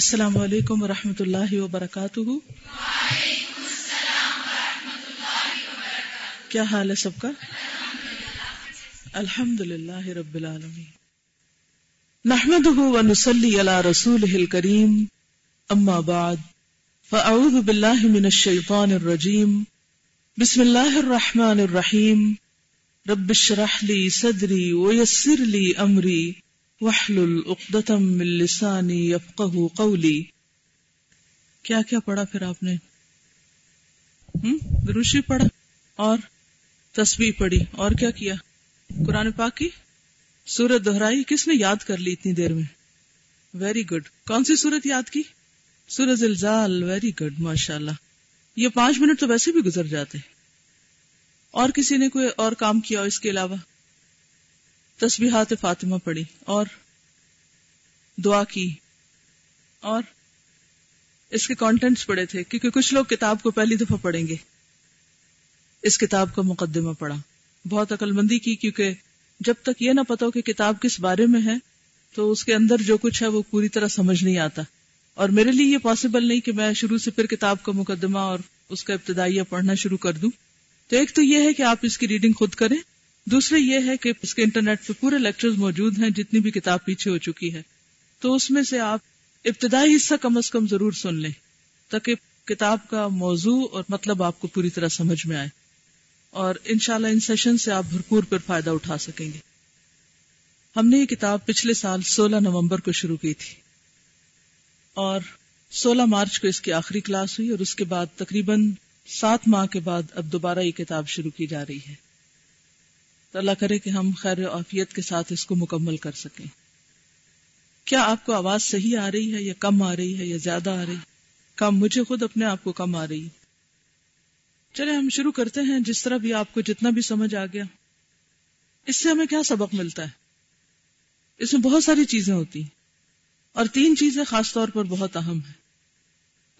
السلام علیکم ورحمۃ اللہ وبرکاتہ۔ وعلیکم السلام ورحمۃ اللہ وبرکاتہ۔ کیا حال ہے سب کا؟ الحمدللہ رب العالمین، نحمده ونصلی علی رسوله الکریم، اما بعد فاعوذ باللہ من الشیطان الرجیم، بسم اللہ الرحمن الرحیم، رب اشرح لی صدری ویسر لی امری وحلل عقدة من لسانی یفقہ قولی۔ کیا کیا پڑھا پھر آپ نے؟ درود شریف پڑھا اور تسبیح پڑھی، اور کیا کیا؟ قرآن پاک کی سورت دہرائی۔ کس نے یاد کر لی اتنی دیر میں؟ Very good. کون سی سورت یاد کی؟ سورت زلزال۔ ویری گڈ، ماشاء اللہ۔ یہ 5 منٹ تو ویسے بھی گزر جاتے ہیں۔ اور کسی نے کوئی اور کام کیا اس کے علاوہ؟ تسبیحات فاطمہ پڑھی اور دعا کی، اور اس کے کانٹینٹس پڑھے تھے، کیونکہ کچھ لوگ کتاب کو پہلی دفعہ پڑھیں گے۔ اس کتاب کا مقدمہ پڑھا، بہت عقل مندی کی، کیونکہ جب تک یہ نہ پتا ہو کہ کتاب کس بارے میں ہے تو اس کے اندر جو کچھ ہے وہ پوری طرح سمجھ نہیں آتا۔ اور میرے لیے یہ پاسبل نہیں کہ میں شروع سے پھر کتاب کا مقدمہ اور اس کا ابتدائیہ پڑھنا شروع کر دوں۔ تو ایک تو یہ ہے کہ آپ اس کی ریڈنگ خود کریں، دوسرے یہ ہے کہ اس کے انٹرنیٹ پہ پورے لیکچرز موجود ہیں، جتنی بھی کتاب پیچھے ہو چکی ہے، تو اس میں سے آپ ابتدائی حصہ کم از کم ضرور سن لیں تاکہ کتاب کا موضوع اور مطلب آپ کو پوری طرح سمجھ میں آئے، اور انشاءاللہ ان سیشن سے آپ بھرپور پر فائدہ اٹھا سکیں گے۔ ہم نے یہ کتاب پچھلے سال 16 نومبر کو شروع کی تھی، اور 16 مارچ کو اس کی آخری کلاس ہوئی، اور اس کے بعد تقریباً 7 ماہ کے بعد اب دوبارہ یہ کتاب شروع کی جا رہی ہے۔ تو اللہ کرے کہ ہم خیر و عافیت کے ساتھ اس کو مکمل کر سکیں۔ کیا آپ کو آواز صحیح آ رہی ہے یا کم آ رہی ہے یا زیادہ آ رہی ہے؟ کم، مجھے خود اپنے آپ کو کم آ رہی ہے۔ چلے ہم شروع کرتے ہیں، جس طرح بھی آپ کو جتنا بھی سمجھ آ گیا۔ اس سے ہمیں کیا سبق ملتا ہے؟ اس میں بہت ساری چیزیں ہوتی ہیں، اور 3 چیزیں خاص طور پر بہت اہم ہیں۔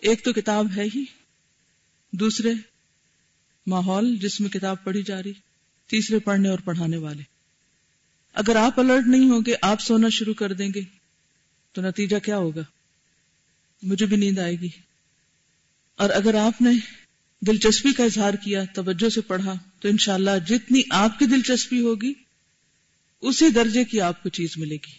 ایک تو کتاب ہے ہی، دوسرے ماحول جس میں کتاب پڑھی جا رہی، تیسرے پڑھنے اور پڑھانے والے۔ اگر آپ الرٹ نہیں ہوں گے، آپ سونا شروع کر دیں گے، تو نتیجہ کیا ہوگا؟ مجھے بھی نیند آئے گی۔ اور اگر آپ نے دلچسپی کا اظہار کیا، توجہ سے پڑھا، تو انشاءاللہ جتنی آپ کی دلچسپی ہوگی اسی درجے کی آپ کو چیز ملے گی،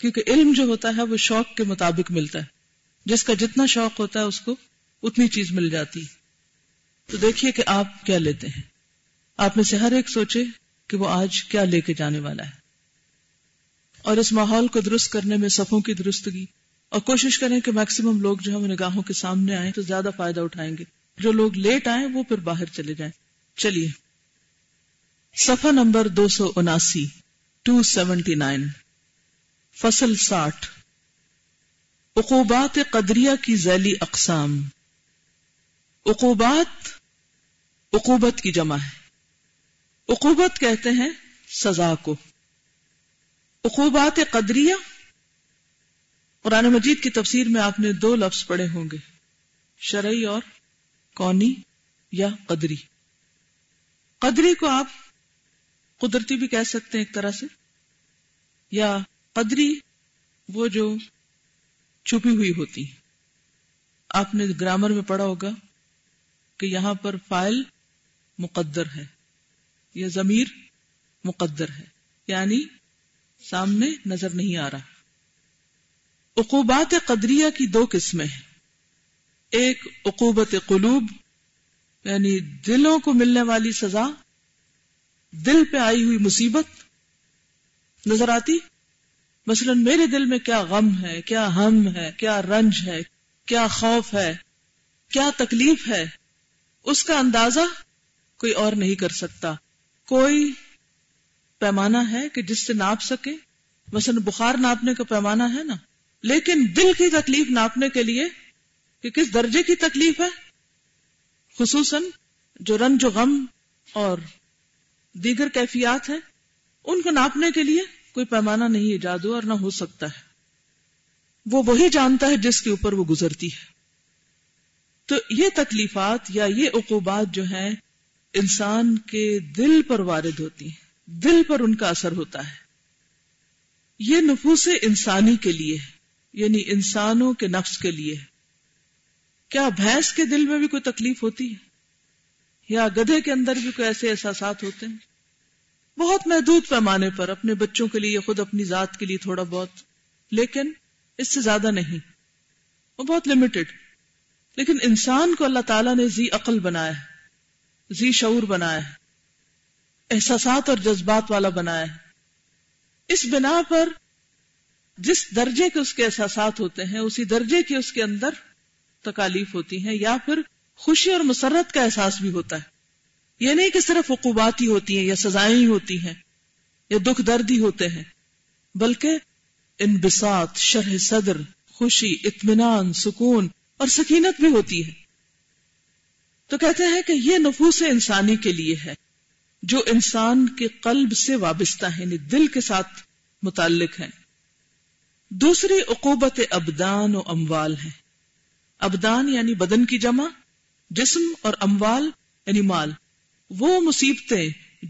کیونکہ علم جو ہوتا ہے وہ شوق کے مطابق ملتا ہے۔ جس کا جتنا شوق ہوتا ہے اس کو اتنی چیز مل جاتی۔ تو دیکھیے کہ آپ کیا لیتے ہیں۔ آپ میں سے ہر ایک سوچے کہ وہ آج کیا لے کے جانے والا ہے، اور اس ماحول کو درست کرنے میں صفوں کی درستگی، اور کوشش کریں کہ میکسیمم لوگ جو ہم نگاہوں کے سامنے آئیں تو زیادہ فائدہ اٹھائیں گے، جو لوگ لیٹ آئیں وہ پھر باہر چلے جائیں۔ چلیے، صفحہ نمبر 279، 279، فصل 60، عقوبات قدریہ کی ذیلی اقسام۔ عقوبات عقوبت کی جمع ہے۔ عقوبت کہتے ہیں سزا کو۔ عقوبات قدریہ، قرآن مجید کی تفسیر میں آپ نے 2 لفظ پڑھے ہوں گے، شرعی اور کونی یا قدری۔ قدری کو آپ قدرتی بھی کہہ سکتے ہیں ایک طرح سے، یا قدری وہ جو چھپی ہوئی ہوتی۔ آپ نے گرامر میں پڑھا ہوگا کہ یہاں پر فاعل مقدر ہے یا ضمیر مقدر ہے، یعنی سامنے نظر نہیں آ رہا۔ عقوبات قدریہ کی 2 قسمیں ہیں۔ ایک عقوبت قلوب، یعنی دلوں کو ملنے والی سزا، دل پہ آئی ہوئی مصیبت نظر آتی۔ مثلا میرے دل میں کیا غم ہے، کیا ہم ہے، کیا رنج ہے، کیا خوف ہے، کیا تکلیف ہے، اس کا اندازہ کوئی اور نہیں کر سکتا۔ کوئی پیمانہ ہے کہ جس سے ناپ سکے، مثلا بخار ناپنے کا پیمانہ ہے نا، لیکن دل کی تکلیف ناپنے کے لیے کہ کس درجے کی تکلیف ہے، خصوصاً جو رنج و غم اور دیگر کیفیات ہیں، ان کو ناپنے کے لیے کوئی پیمانہ نہیں ایجاد ہوا اور نہ ہو سکتا ہے۔ وہی جانتا ہے جس کے اوپر وہ گزرتی ہے۔ تو یہ تکلیفات یا یہ عقوبات جو ہیں، انسان کے دل پر وارد ہوتی ہیں، دل پر ان کا اثر ہوتا ہے۔ یہ نفوس انسانی کے لیے ہے، یعنی انسانوں کے نفس کے لیے ہے. کیا بھینس کے دل میں بھی کوئی تکلیف ہوتی ہے یا گدھے کے اندر بھی کوئی ایسے احساسات ہوتے ہیں؟ بہت محدود پیمانے پر اپنے بچوں کے لیے, خود اپنی ذات کے لیے تھوڑا بہت, لیکن اس سے زیادہ نہیں, وہ بہت لمیٹڈ. لیکن انسان کو اللہ تعالیٰ نے ذی عقل بنایا ہے, ذی شعور بنایا ہے, احساسات اور جذبات والا بنایا ہے. اس بنا پر جس درجے کے اس کے احساسات ہوتے ہیں اسی درجے کی اس کے اندر تکالیف ہوتی ہیں, یا پھر خوشی اور مسرت کا احساس بھی ہوتا ہے. یہ نہیں کہ صرف عقوبات ہی ہوتی ہیں یا سزائیں ہی ہوتی ہیں یا دکھ درد ہی ہوتے ہیں, بلکہ انبساط, شرح صدر, خوشی, اطمینان, سکون اور سکینت بھی ہوتی ہے. تو کہتے ہیں کہ یہ نفوس انسانی کے لیے ہے جو انسان کے قلب سے وابستہ ہیں, یعنی دل کے ساتھ متعلق ہیں. دوسری عقوبت ابدان و اموال ہیں. ابدان یعنی بدن کی جمع, جسم, اور اموال یعنی مال. وہ مصیبتیں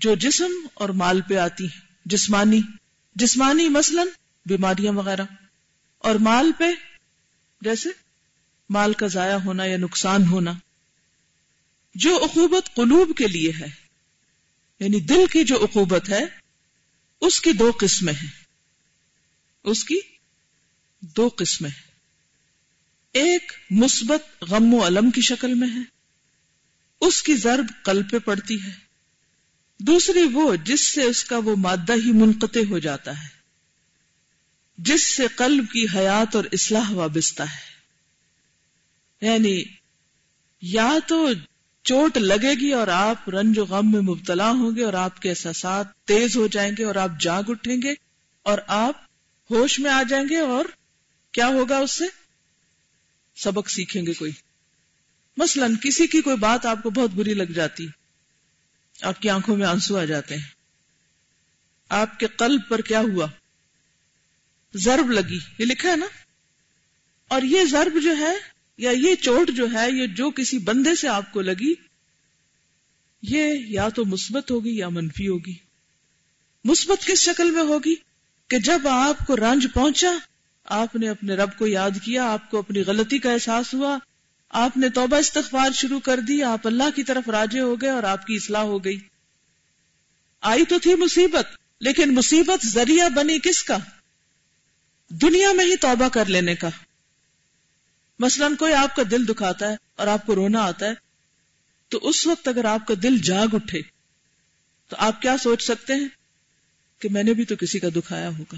جو جسم اور مال پہ آتی ہیں, جسمانی مثلا بیماریاں وغیرہ, اور مال پہ جیسے مال کا ضائع ہونا یا نقصان ہونا. جو عقوبت قلوب کے لیے ہے, یعنی دل کی جو عقوبت ہے, اس کی دو قسمیں ہیں. ایک مثبت غم و الم کی شکل میں ہے, اس کی ضرب قلب پہ پڑتی ہے. دوسری وہ جس سے اس کا وہ مادہ ہی منقطع ہو جاتا ہے جس سے قلب کی حیات اور اصلاح وابستہ ہے. یعنی یا تو چوٹ لگے گی اور آپ رنج و غم میں مبتلا ہوں گے اور آپ کے احساسات تیز ہو جائیں گے اور آپ جاگ اٹھیں گے اور آپ ہوش میں آ جائیں گے, اور کیا ہوگا, اس سے سبق سیکھیں گے کوئی. مثلا کسی کی کوئی بات آپ کو بہت بری لگ جاتی, آپ کی آنکھوں میں آنسو آ جاتے ہیں, آپ کے قلب پر کیا ہوا, ضرب لگی, یہ لکھا ہے نا. اور یہ ضرب جو ہے یا یہ چوٹ جو ہے, یہ جو کسی بندے سے آپ کو لگی, یہ یا تو مثبت ہوگی یا منفی ہوگی. مثبت کس شکل میں ہوگی کہ جب آپ کو رنج پہنچا, آپ نے اپنے رب کو یاد کیا, آپ کو اپنی غلطی کا احساس ہوا, آپ نے توبہ استغفار شروع کر دی, آپ اللہ کی طرف راجع ہو گئے اور آپ کی اصلاح ہو گئی. آئی تو تھی مصیبت, لیکن مصیبت ذریعہ بنی کس کا, دنیا میں ہی توبہ کر لینے کا. مثلا کوئی آپ کا دل دکھاتا ہے اور آپ کو رونا آتا ہے, تو اس وقت اگر آپ کا دل جاگ اٹھے تو آپ کیا سوچ سکتے ہیں کہ میں نے بھی تو کسی کا دکھایا ہوگا.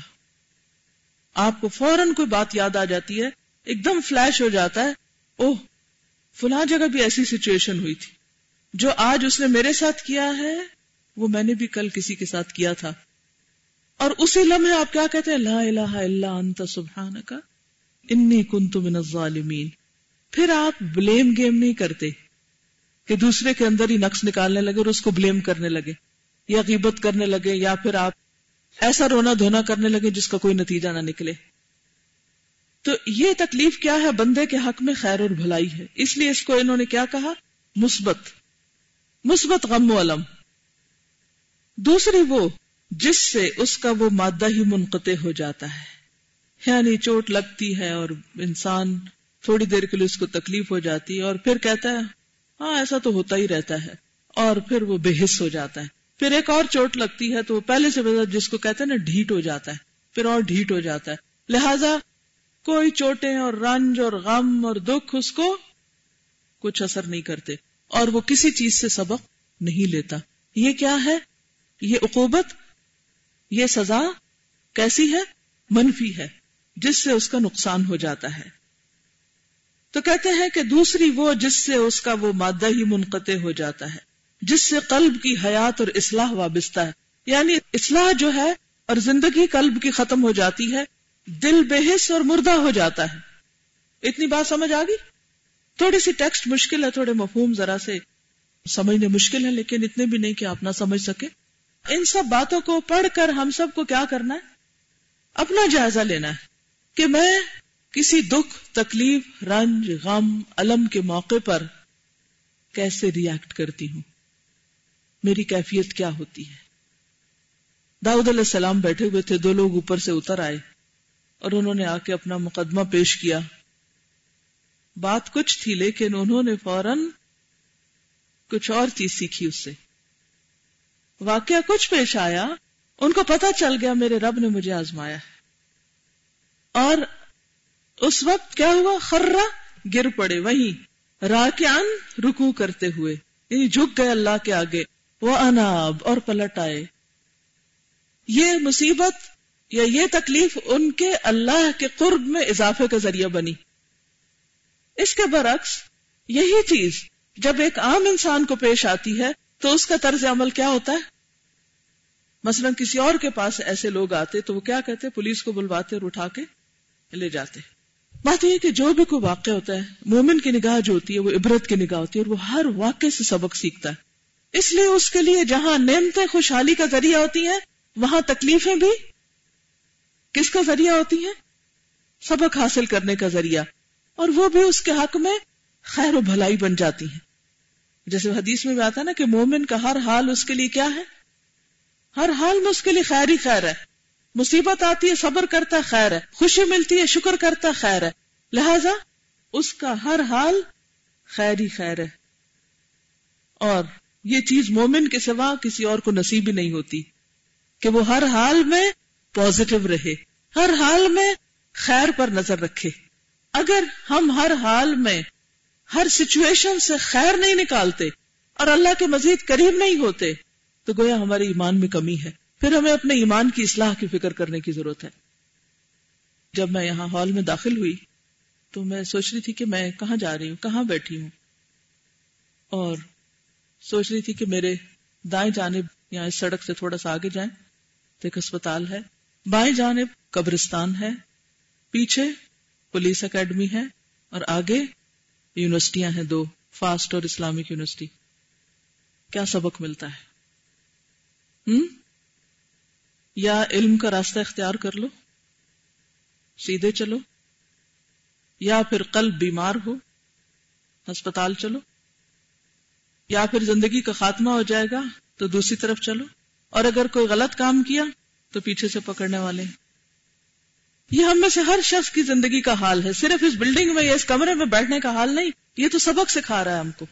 آپ کو فوراً کوئی بات یاد آ جاتی ہے, ایک دم فلیش ہو جاتا ہے, اوہ فلاں جگہ بھی ایسی سچویشن ہوئی تھی, جو آج اس نے میرے ساتھ کیا ہے وہ میں نے بھی کل کسی کے ساتھ کیا تھا. اور اسی لمحے آپ کیا کہتے ہیں, لا الہ الا انت سبحانک انی کنت من الظالمین. پھر آپ بلیم گیم نہیں کرتے کہ دوسرے کے اندر ہی نقص نکالنے لگے اور اس کو بلیم کرنے لگے یا غیبت کرنے لگے, یا پھر آپ ایسا رونا دھونا کرنے لگے جس کا کوئی نتیجہ نہ نکلے. تو یہ تکلیف کیا ہے, بندے کے حق میں خیر اور بھلائی ہے, اس لیے اس کو انہوں نے کیا کہا, مثبت غم و الم. دوسری وہ جس سے اس کا وہ مادہ ہی منقطع ہو جاتا ہے, یعنی چوٹ لگتی ہے اور انسان تھوڑی دیر کے لیے اس کو تکلیف ہو جاتی ہے اور پھر کہتا ہے ہاں ایسا تو ہوتا ہی رہتا ہے, اور پھر وہ بے حس ہو جاتا ہے. پھر ایک اور چوٹ لگتی ہے تو وہ پہلے سے زیادہ, جس کو کہتے ہیں نا, ڈھیٹ ہو جاتا ہے, پھر اور ڈھیٹ ہو جاتا ہے. لہذا کوئی چوٹیں اور رنج اور غم اور دکھ اس کو کچھ اثر نہیں کرتے اور وہ کسی چیز سے سبق نہیں لیتا. یہ کیا ہے, یہ عقوبت, یہ سزا کیسی ہے, منفی ہے, جس سے اس کا نقصان ہو جاتا ہے. تو کہتے ہیں کہ دوسری وہ جس سے اس کا وہ مادہ ہی منقطع ہو جاتا ہے جس سے قلب کی حیات اور اصلاح وابستہ ہے. یعنی اصلاح جو ہے اور زندگی قلب کی ختم ہو جاتی ہے, دل بے حس اور مردہ ہو جاتا ہے. اتنی بات سمجھ آ گئی؟ تھوڑی سی ٹیکسٹ مشکل ہے, تھوڑے مفہوم ذرا سے سمجھنے مشکل ہے, لیکن اتنے بھی نہیں کہ آپ نہ سمجھ سکے. ان سب باتوں کو پڑھ کر ہم سب کو کیا کرنا ہے, اپنا جائزہ لینا ہے کہ میں کسی دکھ, تکلیف, رنج, غم, الم کے موقع پر کیسے ریئیکٹ کرتی ہوں, میری کیفیت کیا ہوتی ہے. داؤد علیہ السلام بیٹھے ہوئے تھے, دو لوگ اوپر سے اتر آئے اور انہوں نے آ کے اپنا مقدمہ پیش کیا. بات کچھ تھی لیکن انہوں نے فوراً کچھ اور چیز سیکھی اس سے. واقعہ کچھ پیش آیا, ان کو پتہ چل گیا میرے رب نے مجھے آزمایا ہے. اور اس وقت کیا ہوا, خرہ گر پڑے وہیں, راکعاً رکوع کرتے ہوئے, یعنی جھک گئے اللہ کے آگے, واناب اور پلٹ آئے. یہ مصیبت یا یہ تکلیف ان کے اللہ کے قرب میں اضافے کا ذریعہ بنی. اس کے برعکس یہی چیز جب ایک عام انسان کو پیش آتی ہے تو اس کا طرز عمل کیا ہوتا ہے. مثلا کسی اور کے پاس ایسے لوگ آتے تو وہ کیا کہتے, پولیس کو بلواتے اور اٹھا کے لے جاتے. بات یہ کہ جو بھی کوئی واقعہ ہوتا ہے, مومن کی نگاہ جو ہوتی ہے وہ عبرت کی نگاہ ہوتی ہے, اور وہ ہر واقعے سے سبق سیکھتا ہے. اس لیے اس کے لیے جہاں نعمتیں خوشحالی کا ذریعہ ہوتی ہیں, وہاں تکلیفیں بھی کس کا ذریعہ ہوتی ہیں, سبق حاصل کرنے کا ذریعہ, اور وہ بھی اس کے حق میں خیر و بھلائی بن جاتی ہیں. جیسے حدیث میں بھی آتا ہے نا کہ مومن کا ہر حال اس کے لیے کیا ہے, ہر حال میں اس کے لیے خیر ہی خیر ہے. مصیبت آتی ہے صبر کرتا خیر ہے, خوشی ملتی ہے شکر کرتا خیر ہے, لہذا اس کا ہر حال خیر ہی خیر ہے. اور یہ چیز مومن کے سوا کسی اور کو نصیب ہی نہیں ہوتی کہ وہ ہر حال میں پازیٹو رہے, ہر حال میں خیر پر نظر رکھے. اگر ہم ہر حال میں ہر سچویشن سے خیر نہیں نکالتے اور اللہ کے مزید قریب نہیں ہوتے تو گویا ہمارے ایمان میں کمی ہے. پھر ہمیں اپنے ایمان کی اصلاح کی فکر کرنے کی ضرورت ہے. جب میں یہاں ہال میں داخل ہوئی تو میں سوچ رہی تھی کہ میں کہاں جا رہی ہوں, کہاں بیٹھی ہوں, اور سوچ رہی تھی کہ میرے دائیں جانب یہاں اس سڑک سے تھوڑا سا آگے جائیں تو ایک اسپتال ہے, بائیں جانب قبرستان ہے, پیچھے پولیس اکیڈمی ہے, اور آگے یونیورسٹیاں ہیں دو, فاسٹ اور اسلامک یونیورسٹی. کیا سبق ملتا ہے؟ یا علم کا راستہ اختیار کر لو, سیدھے چلو, یا پھر قلب بیمار ہو ہسپتال چلو, یا پھر زندگی کا خاتمہ ہو جائے گا تو دوسری طرف چلو, اور اگر کوئی غلط کام کیا تو پیچھے سے پکڑنے والے ہیں. یہ ہم میں سے ہر شخص کی زندگی کا حال ہے, صرف اس بلڈنگ میں یا اس کمرے میں بیٹھنے کا حال نہیں. یہ تو سبق سکھا رہا ہے ہم کو.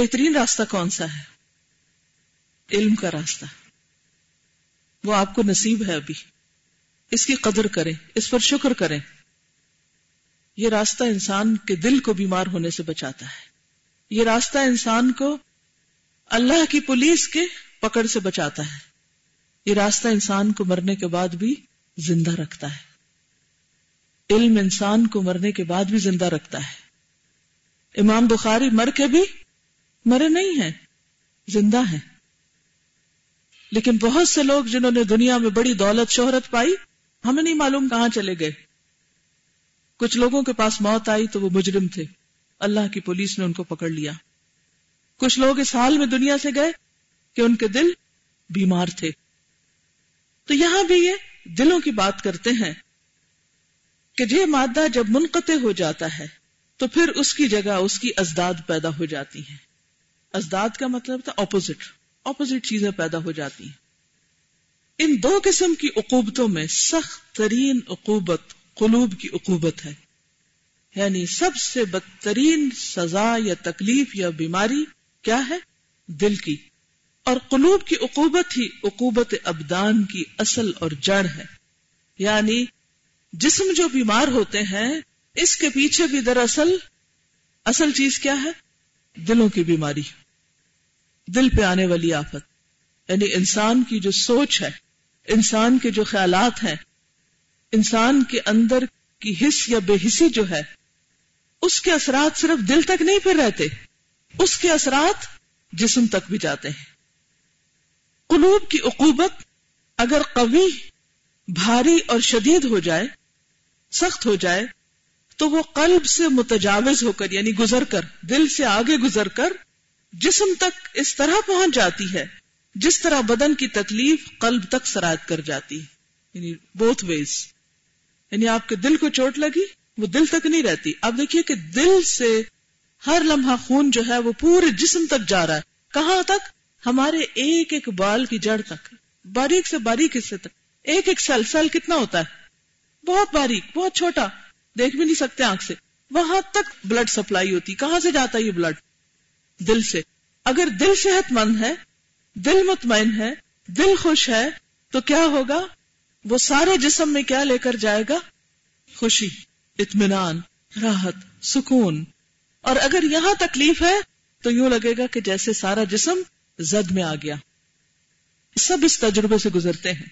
بہترین راستہ کون سا ہے؟ علم کا راستہ. وہ آپ کو نصیب ہے ابھی, اس کی قدر کریں, اس پر شکر کریں. یہ راستہ انسان کے دل کو بیمار ہونے سے بچاتا ہے, یہ راستہ انسان کو اللہ کی پولیس کے پکڑ سے بچاتا ہے, یہ راستہ انسان کو مرنے کے بعد بھی زندہ رکھتا ہے. علم انسان کو مرنے کے بعد بھی زندہ رکھتا ہے. امام بخاری مر کے بھی مرے نہیں ہیں, زندہ ہیں. لیکن بہت سے لوگ جنہوں نے دنیا میں بڑی دولت شہرت پائی, ہمیں نہیں معلوم کہاں چلے گئے. کچھ لوگوں کے پاس موت آئی تو وہ مجرم تھے, اللہ کی پولیس نے ان کو پکڑ لیا. کچھ لوگ اس حال میں دنیا سے گئے کہ ان کے دل بیمار تھے. تو یہاں بھی یہ دلوں کی بات کرتے ہیں کہ یہ مادہ جب منقطع ہو جاتا ہے تو پھر اس کی جگہ اس کی ازداد پیدا ہو جاتی ہیں. ازداد کا مطلب تھا اپوزٹ چیزیں پیدا ہو جاتی ہیں. ان دو قسم کی عقوبتوں میں سخت ترین عقوبت قلوب کی عقوبت ہے, یعنی سب سے بدترین سزا یا تکلیف یا بیماری کیا ہے؟ دل کی. اور قلوب کی عقوبت ہی عقوبت ابدان کی اصل اور جڑ ہے. یعنی جسم جو بیمار ہوتے ہیں اس کے پیچھے بھی دراصل اصل چیز کیا ہے؟ دلوں کی بیماری, دل پہ آنے والی آفت. یعنی انسان کی جو سوچ ہے, انسان کے جو خیالات ہیں, انسان کے اندر کی حس یا بے حسی جو ہے, اس کے اثرات صرف دل تک نہیں پھر رہتے, اس کے اثرات جسم تک بھی جاتے ہیں. قلوب کی عقوبت اگر قوی, بھاری اور شدید ہو جائے, سخت ہو جائے, تو وہ قلب سے متجاوز ہو کر, یعنی گزر کر, دل سے آگے گزر کر جسم تک اس طرح پہنچ جاتی ہے جس طرح بدن کی تکلیف قلب تک سرایت کر جاتی ہے. یعنی بوتھ ویز, یعنی آپ کے دل کو چوٹ لگی, وہ دل تک نہیں رہتی. آپ دیکھیے کہ دل سے ہر لمحہ خون جو ہے وہ پورے جسم تک جا رہا ہے. کہاں تک؟ ہمارے ایک ایک بال کی جڑ تک, باریک سے باریک حصے تک. ایک ایک سیل, سیل کتنا ہوتا ہے؟ بہت باریک بہت چھوٹا، دیکھ بھی نہیں سکتے آنکھ سے، وہاں تک بلڈ سپلائی ہوتی. کہاں سے جاتا ہے یہ بلڈ؟ دل سے. اگر دل صحت مند ہے، دل مطمئن ہے، دل خوش ہے، تو کیا ہوگا؟ وہ سارے جسم میں کیا لے کر جائے گا؟ خوشی، اطمینان، راحت، سکون. اور اگر یہاں تکلیف ہے تو یوں لگے گا کہ جیسے سارا جسم زد میں آ گیا. سب اس تجربے سے گزرتے ہیں.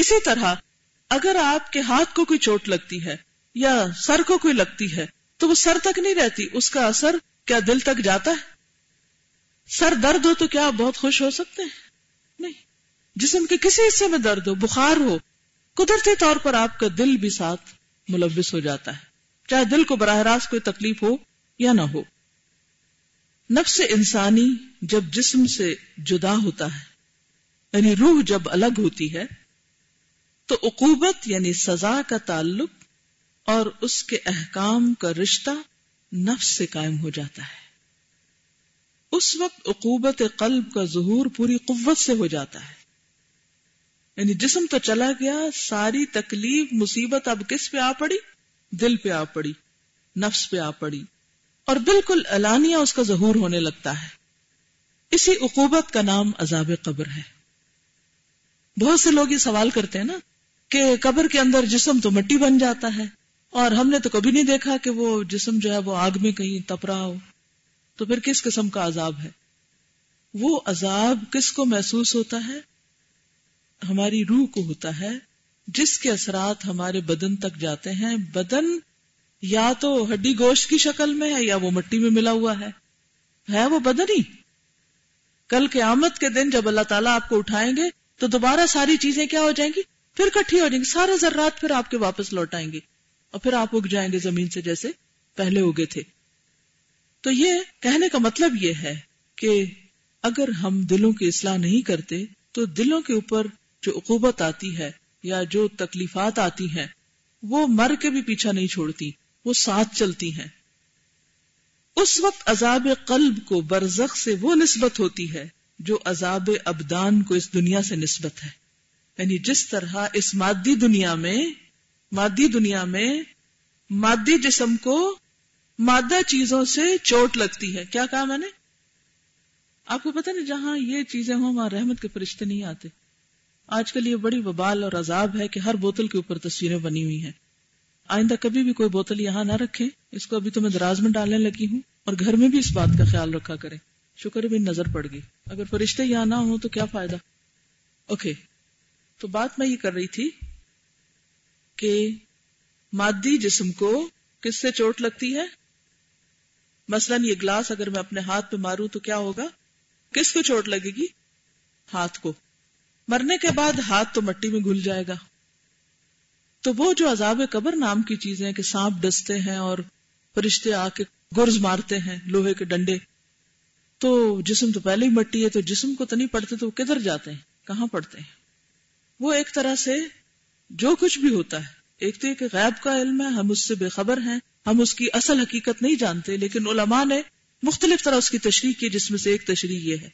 اسی طرح اگر آپ کے ہاتھ کو کوئی چوٹ لگتی ہے یا سر کو کوئی لگتی ہے تو وہ سر تک نہیں رہتی، اس کا اثر کیا دل تک جاتا ہے؟ سر درد ہو تو کیا آپ بہت خوش ہو سکتے ہیں؟ نہیں. جسم کے کسی حصے میں درد ہو، بخار ہو، قدرتی طور پر آپ کا دل بھی ساتھ ملوث ہو جاتا ہے، چاہے دل کو براہ راست کوئی تکلیف ہو یا نہ ہو. نفس انسانی جب جسم سے جدا ہوتا ہے، یعنی روح جب الگ ہوتی ہے، تو عقوبت یعنی سزا کا تعلق اور اس کے احکام کا رشتہ نفس سے قائم ہو جاتا ہے. اس وقت عقوبت قلب کا ظہور پوری قوت سے ہو جاتا ہے. یعنی جسم تو چلا گیا، ساری تکلیف مصیبت اب کس پہ آ پڑی؟ دل پہ آ پڑی، نفس پہ آ پڑی، اور بالکل علانیہ اس کا ظہور ہونے لگتا ہے. اسی عقوبت کا نام عذاب قبر ہے. بہت سے لوگ یہ سوال کرتے ہیں نا کہ قبر کے اندر جسم تو مٹی بن جاتا ہے، اور ہم نے تو کبھی نہیں دیکھا کہ وہ جسم جو ہے وہ آگ میں کہیں تپ رہا ہو، تو پھر کس قسم کا عذاب ہے؟ وہ عذاب کس کو محسوس ہوتا ہے؟ ہماری روح کو ہوتا ہے، جس کے اثرات ہمارے بدن تک جاتے ہیں. بدن یا تو ہڈی گوشت کی شکل میں ہے یا وہ مٹی میں ملا ہوا ہے وہ بدن ہی. کل قیامت کے دن جب اللہ تعالیٰ آپ کو اٹھائیں گے تو دوبارہ ساری چیزیں کیا ہو جائیں گی؟ پھر اکٹھی ہو جائیں گی، سارے ذرات پھر آپ کے واپس لوٹ آئیں گے، اور پھر آپ اگ جائیں گے زمین سے جیسے پہلے اگے تھے. تو یہ کہنے کا مطلب یہ ہے کہ اگر ہم دلوں کی اصلاح نہیں کرتے تو دلوں کے اوپر جو عقوبت آتی ہے یا جو تکلیفات آتی ہیں وہ مر کے بھی پیچھا نہیں چھوڑتی، وہ ساتھ چلتی ہیں. اس وقت عذاب قلب کو برزخ سے وہ نسبت ہوتی ہے جو عذاب ابدان کو اس دنیا سے نسبت ہے. یعنی جس طرح اس مادی دنیا میں مادی جسم کو مادہ چیزوں سے چوٹ لگتی ہے. کیا کہا میں نے آپ کو؟ پتہ نہیں جہاں یہ چیزیں ہوں وہاں رحمت کے فرشتے نہیں آتے. آج کل یہ بڑی وبال اور عذاب ہے کہ ہر بوتل کے اوپر تصویریں بنی ہوئی ہیں. آئندہ کبھی بھی کوئی بوتل یہاں نہ رکھیں، اس کو ابھی تو میں دراز میں ڈالنے لگی ہوں، اور گھر میں بھی اس بات کا خیال رکھا کریں. شکر بھی نظر پڑ گئی، اگر فرشتے یہاں نہ ہوں تو کیا فائدہ. اوکے، تو بات میں یہ کر رہی تھی کہ مادی جسم کو کس سے چوٹ لگتی ہے. مثلاً یہ گلاس اگر میں اپنے ہاتھ پہ ماروں تو کیا ہوگا؟ کس کو چوٹ لگے گی؟ ہاتھ کو. مرنے کے بعد ہاتھ تو مٹی میں گھل جائے گا. تو وہ جو عذاب قبر نام کی چیزیں ہیں کہ سانپ ڈستے ہیں اور فرشتے آ کے گرز مارتے ہیں لوہے کے ڈنڈے، تو جسم تو پہلے ہی مٹی ہے، تو جسم کو تو نہیں پڑتے، تو وہ کدھر جاتے ہیں، کہاں پڑتے ہیں؟ وہ ایک طرح سے جو کچھ بھی ہوتا ہے، ایک تو یہ کہ غیب کا علم ہے، ہم اس سے بے خبر ہیں، ہم اس کی اصل حقیقت نہیں جانتے، لیکن علماء نے مختلف طرح اس کی تشریح کی، جس میں سے ایک تشریح یہ ہے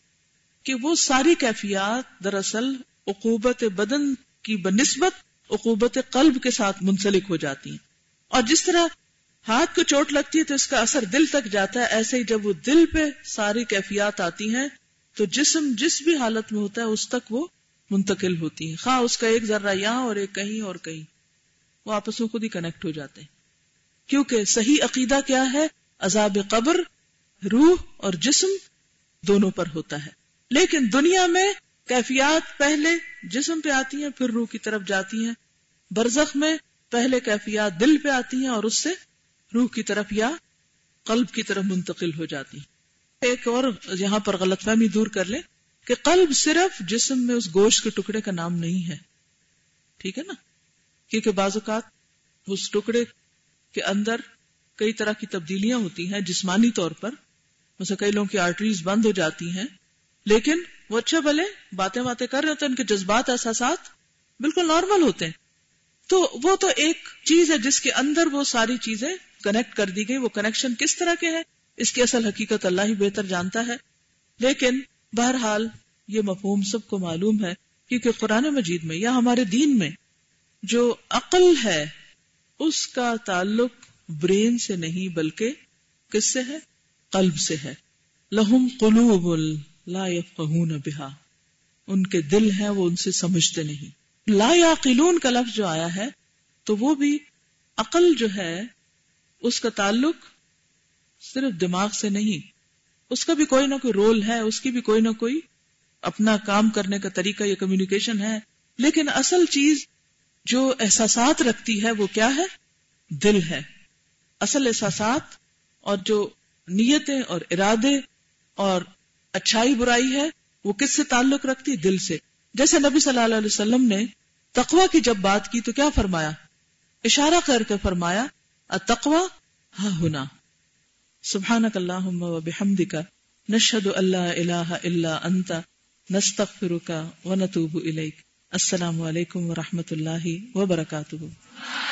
کہ وہ ساری کیفیات دراصل عقوبت بدن کی بنسبت عقوبت قلب کے ساتھ منسلک ہو جاتی ہیں. اور جس طرح ہاتھ کو چوٹ لگتی ہے تو اس کا اثر دل تک جاتا ہے، ایسے ہی جب وہ دل پہ ساری کیفیات آتی ہیں تو جسم جس بھی حالت میں ہوتا ہے اس تک وہ منتقل ہوتی ہیں، خواہ اس کا ایک ذرہ یہاں اور ایک کہیں اور کہیں، وہ آپس میں خود ہی کنیکٹ ہو جاتے ہیں. کیونکہ صحیح عقیدہ کیا ہے؟ عذاب قبر روح اور جسم دونوں پر ہوتا ہے. لیکن دنیا میں کیفیات پہلے جسم پہ آتی ہیں پھر روح کی طرف جاتی ہیں. برزخ میں پہلے کیفیات دل پہ آتی ہیں اور اس سے روح کی طرف یا قلب کی طرف منتقل ہو جاتی ہیں. ایک اور یہاں پر غلط فہمی دور کر لیں کہ قلب صرف جسم میں اس گوشت کے ٹکڑے کا نام نہیں ہے، ٹھیک ہے نا، کیونکہ بعض اوقات اس ٹکڑے کے اندر کئی طرح کی تبدیلیاں ہوتی ہیں جسمانی طور پر. مثلا کئی لوگوں کی آرٹریز بند ہو جاتی ہیں، لیکن وہ اچھے بھلے باتیں کر رہے ہوتے ہیں، ان کے جذبات احساسات بالکل نارمل ہوتے ہیں. تو وہ تو ایک چیز ہے جس کے اندر وہ ساری چیزیں کنیکٹ کر دی گئی. وہ کنیکشن کس طرح کے ہیں اس کی اصل حقیقت اللہ ہی بہتر جانتا ہے. لیکن بہرحال یہ مفہوم سب کو معلوم ہے، کیونکہ قرآن مجید میں یا ہمارے دین میں جو عقل ہے اس کا تعلق برین سے نہیں بلکہ کس سے ہے؟ قلب سے ہے. لہم قلوب لا یفقہون بہا, ان کے دل ہیں وہ ان سے سمجھتے نہیں. لا یعقلون کا لفظ جو آیا ہے تو وہ بھی عقل جو ہے اس کا تعلق صرف دماغ سے نہیں, اس کا بھی کوئی نہ کوئی رول ہے, اس کی بھی کوئی نہ کوئی اپنا کام کرنے کا طریقہ یا کمیونیکیشن ہے, لیکن اصل چیز جو احساسات رکھتی ہے وہ کیا ہے؟ دل ہے. اصل احساسات اور جو نیتیں اور ارادے اور اچھائی برائی ہے وہ کس سے تعلق رکھتی؟ دل سے. جیسے نبی صلی اللہ علیہ وسلم نے تقوی کی جب بات کی تو کیا فرمایا؟ اشارہ کر کے فرمایا التقوی ہا ہنا. سبحانک اللہم و بحمدک نشہد ان لا الہ الا انت نستغفرک ونتوب الیک. السلام علیکم ورحمۃ اللہ وبرکاتہ.